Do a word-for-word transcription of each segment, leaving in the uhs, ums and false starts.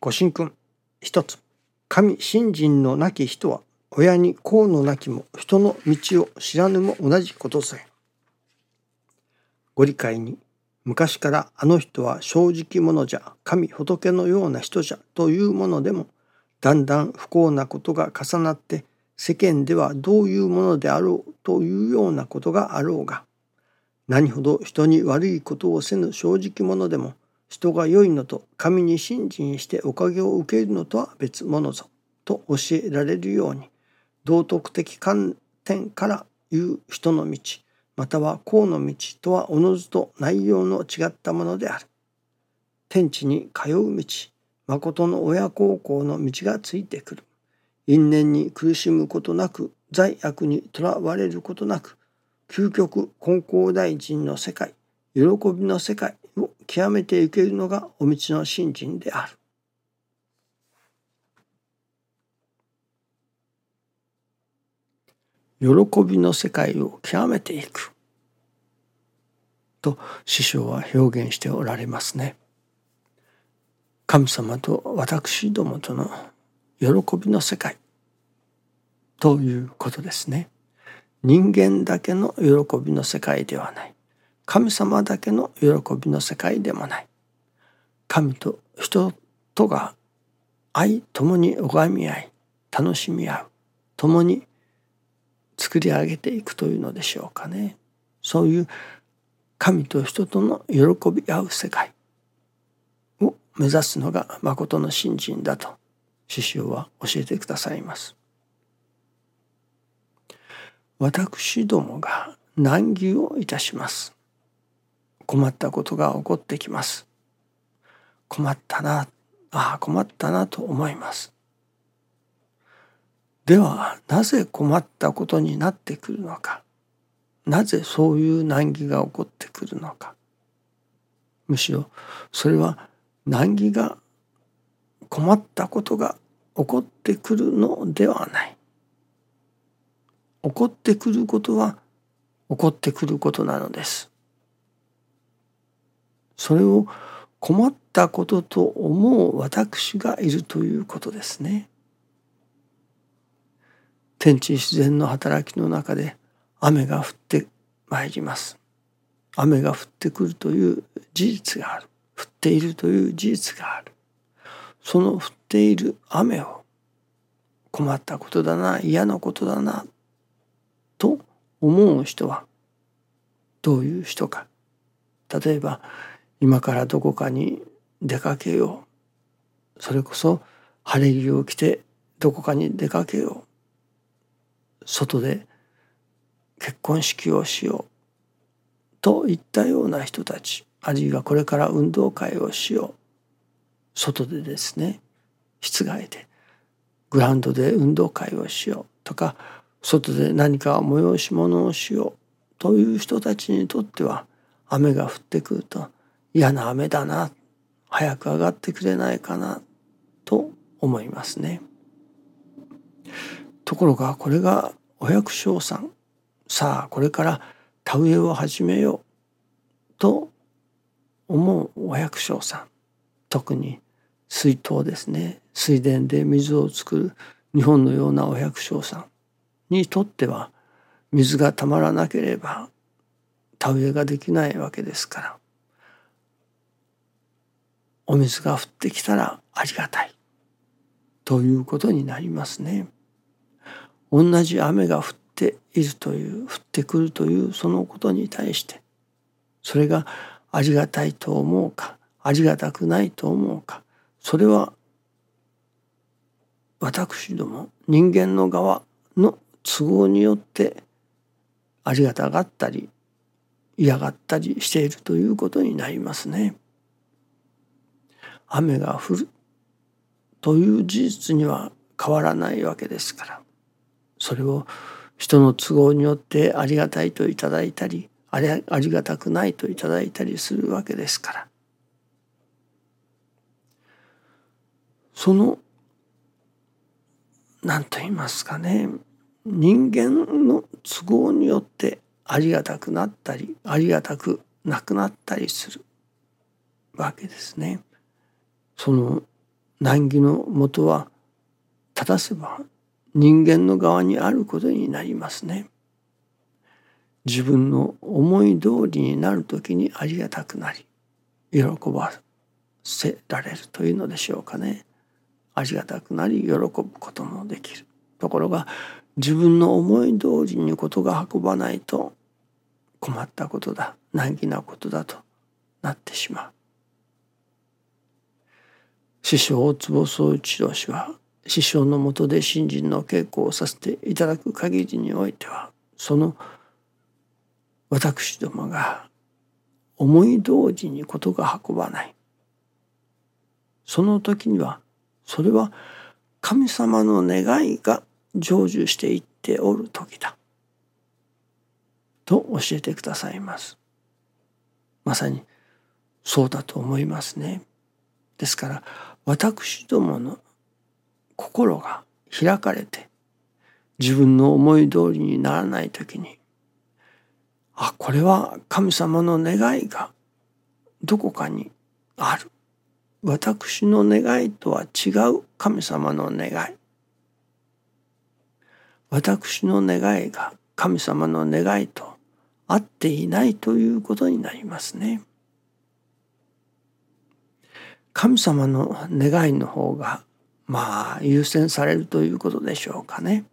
ご神君。一つ、神信心のなき人は、親に功のなきも人の道を知らぬも同じことさえ。ご理解に、昔からあの人は正直者じゃ、神仏のような人じゃというものでも、だんだん不幸なことが重なって、世間ではどういうものであろうというようなことがあろうが、何ほど人に悪いことをせぬ正直者でも、人が良いのと神に信心しておかげを受けるのとは別物ぞ、と教えられるように、道徳的観点から言う人の道、または公の道とはおのずと内容の違ったものである。天地に通う道、誠の親孝行の道がついてくる。因縁に苦しむことなく、罪悪にとらわれることなく、究極根高大臣の世界、喜びの世界を極めていけるのがお道の信心である。喜びの世界を極めていくと師匠は表現しておられますね。神様と私どもとの喜びの世界ということですね。人間だけの喜びの世界ではない。神様だけの喜びの世界でもない。神と人とが愛、共に拝み合い、楽しみ合う、共に作り上げていくというのでしょうかね。そういう神と人との喜び合う世界を目指すのが誠の信心だと師匠は教えてくださいます。私どもが難儀をいたします。困ったことが起こってきます。困ったな、ああ困ったなと思います。ではなぜ困ったことになってくるのか、なぜそういう難儀が起こってくるのか、むしろそれは難儀が困ったことが起こってくるのではない。起こってくることは起こってくることなのです。それを困ったことと思う私がいるということですね。天地自然の働きの中で雨が降ってまいります。雨が降ってくるという事実がある。降っているという事実がある。その降っている雨を困ったことだな、嫌なことだなと思う人はどういう人か。例えば今からどこかに出かけよう、それこそ晴れ着を着てどこかに出かけよう、外で結婚式をしようといったような人たち、あるいはこれから運動会をしよう、外でですね、室外でグラウンドで運動会をしようとか、外で何か催し物をしようという人たちにとっては、雨が降ってくると嫌な雨だな、早く上がってくれないかなと思いますね。ところがこれがお百姓さん、さあこれから田植えを始めようと思うお百姓さん、特に水筒ですね、水田で水を作る日本のようなお百姓さんにとっては、水がたまらなければ田植えができないわけですから、お水が降ってきたらありがたいということになりますね。同じ雨が降っているという、降ってくるというそのことに対して、それがありがたいと思うか、ありがたくないと思うか、それは私ども人間の側の都合によってありがたがったり嫌がったりしているということになりますね。雨が降るという事実には変わらないわけですから、それを人の都合によってありがたいといただいたり、ありがたくないといただいたりするわけですから、その何と言いますかね、人間の都合によってありがたくなったりありがたくなくなったりするわけですね。その難儀のもとは正せば人間の側にあることになりますね。自分の思い通りになるときにありがたくなり、喜ばせられるというのでしょうかね。ありがたくなり、喜ぶこともできる。ところが自分の思い通りにことが運ばないと、困ったことだ、難儀なことだとなってしまう。師匠大坪宗一郎氏は、師匠のもとで信心の稽古をさせていただく限りにおいては、その私どもが思い通りにことが運ばない。その時には、それは神様の願いが成就していっておる時だと教えてくださいます。まさにそうだと思いますね。ですから私どもの心が開かれて自分の思い通りにならないときに、あ、これは神様の願いがどこかにある。私の願いとは違う神様の願い。私の願いが神様の願いと合っていないということになりますね。神様の願いの方がまあ優先されるということでしょうかね。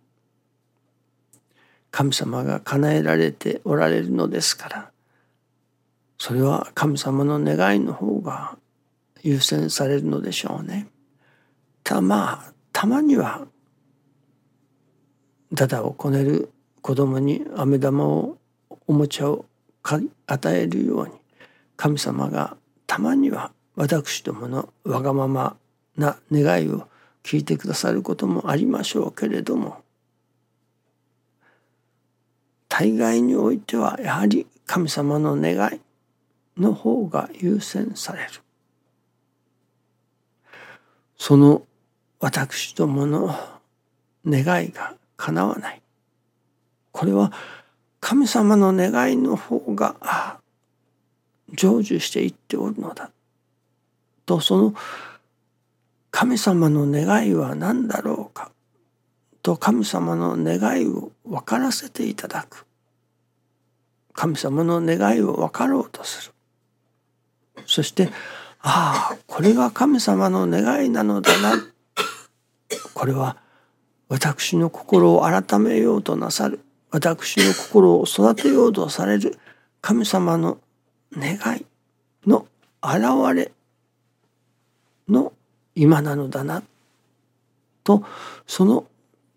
神様が叶えられておられるのですから、それは神様の願いの方が優先されるのでしょうね。ただまあたまにはダダをこねる子供に飴玉をおもちゃを与えるように、神様がたまには私どものわがままな願いを聞いてくださることもありましょうけれども、大概においてはやはり神様の願いの方が優先される。その私どもの願いが叶わない。これは神様の願いの方が成就していっておるのだと、その神様の願いは何だろうかと神様の願いを分からせていただく。神様の願いを分かろうとする。そして、ああ、これが神様の願いなのだな。これは私の心を改めようとなさる、私の心を育てようとされる神様の願いの現れの今なのだなと、その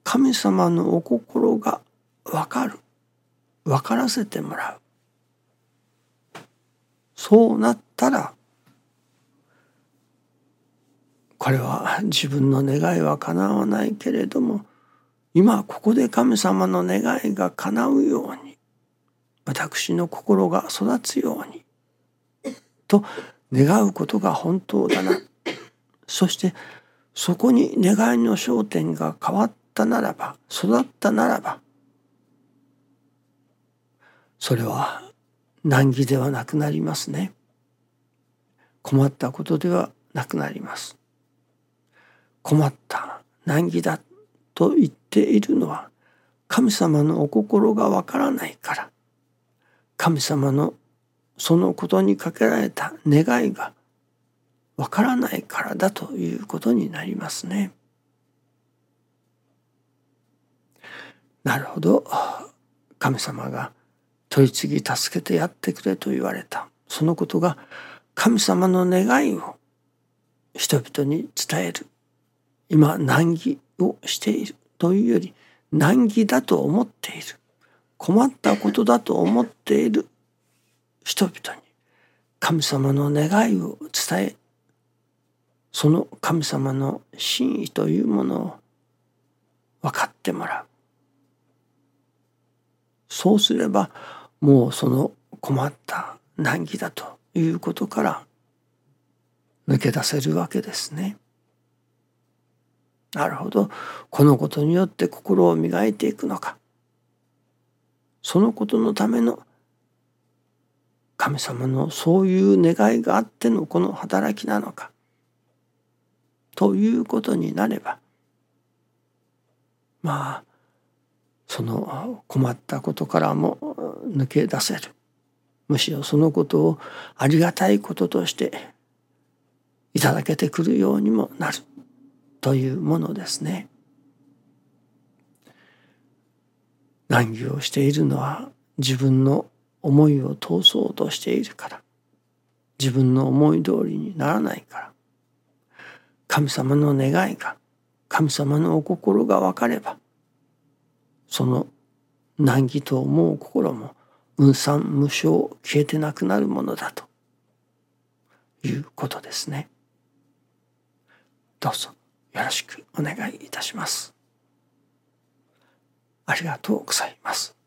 神様のお心が分かる、分からせてもらう。そうなったら、これは自分の願いは叶わないけれども、今ここで神様の願いが叶うように、私の心が育つようにと願うことが本当だな。そしてそこに願いの焦点が変わったならば、育ったならば、それは難儀ではなくなりますね。困ったことではなくなります。困った、難儀だと言っているのは、神様のお心がわからないから、神様のそのことにかけられた願いがわからないからだということになりますね。なるほど、神様が取り次ぎ助けてやってくれと言われた。そのことが神様の願いを人々に伝える。今難儀をしているというより、難儀だと思っている、困ったことだと思っている人々に神様の願いを伝え、その神様の真意というものを分かってもらう。そうすれば、もうその困った難儀だということから抜け出せるわけですね。なるほど、このことによって心を磨いていくのか。そのことのための神様のそういう願いがあってのこの働きなのか。ということになれば、まあその困ったことからも抜け出せる。むしろそのことをありがたいこととしていただけてくるようにもなるというものですね。難儀をしているのは自分の思いを通そうとしているから、自分の思い通りにならないから、神様の願いが、神様のお心が分かれば、その難儀と思う心も雲散無償消えてなくなるものだということですね。どうぞよろしくお願いいたします。ありがとうございます。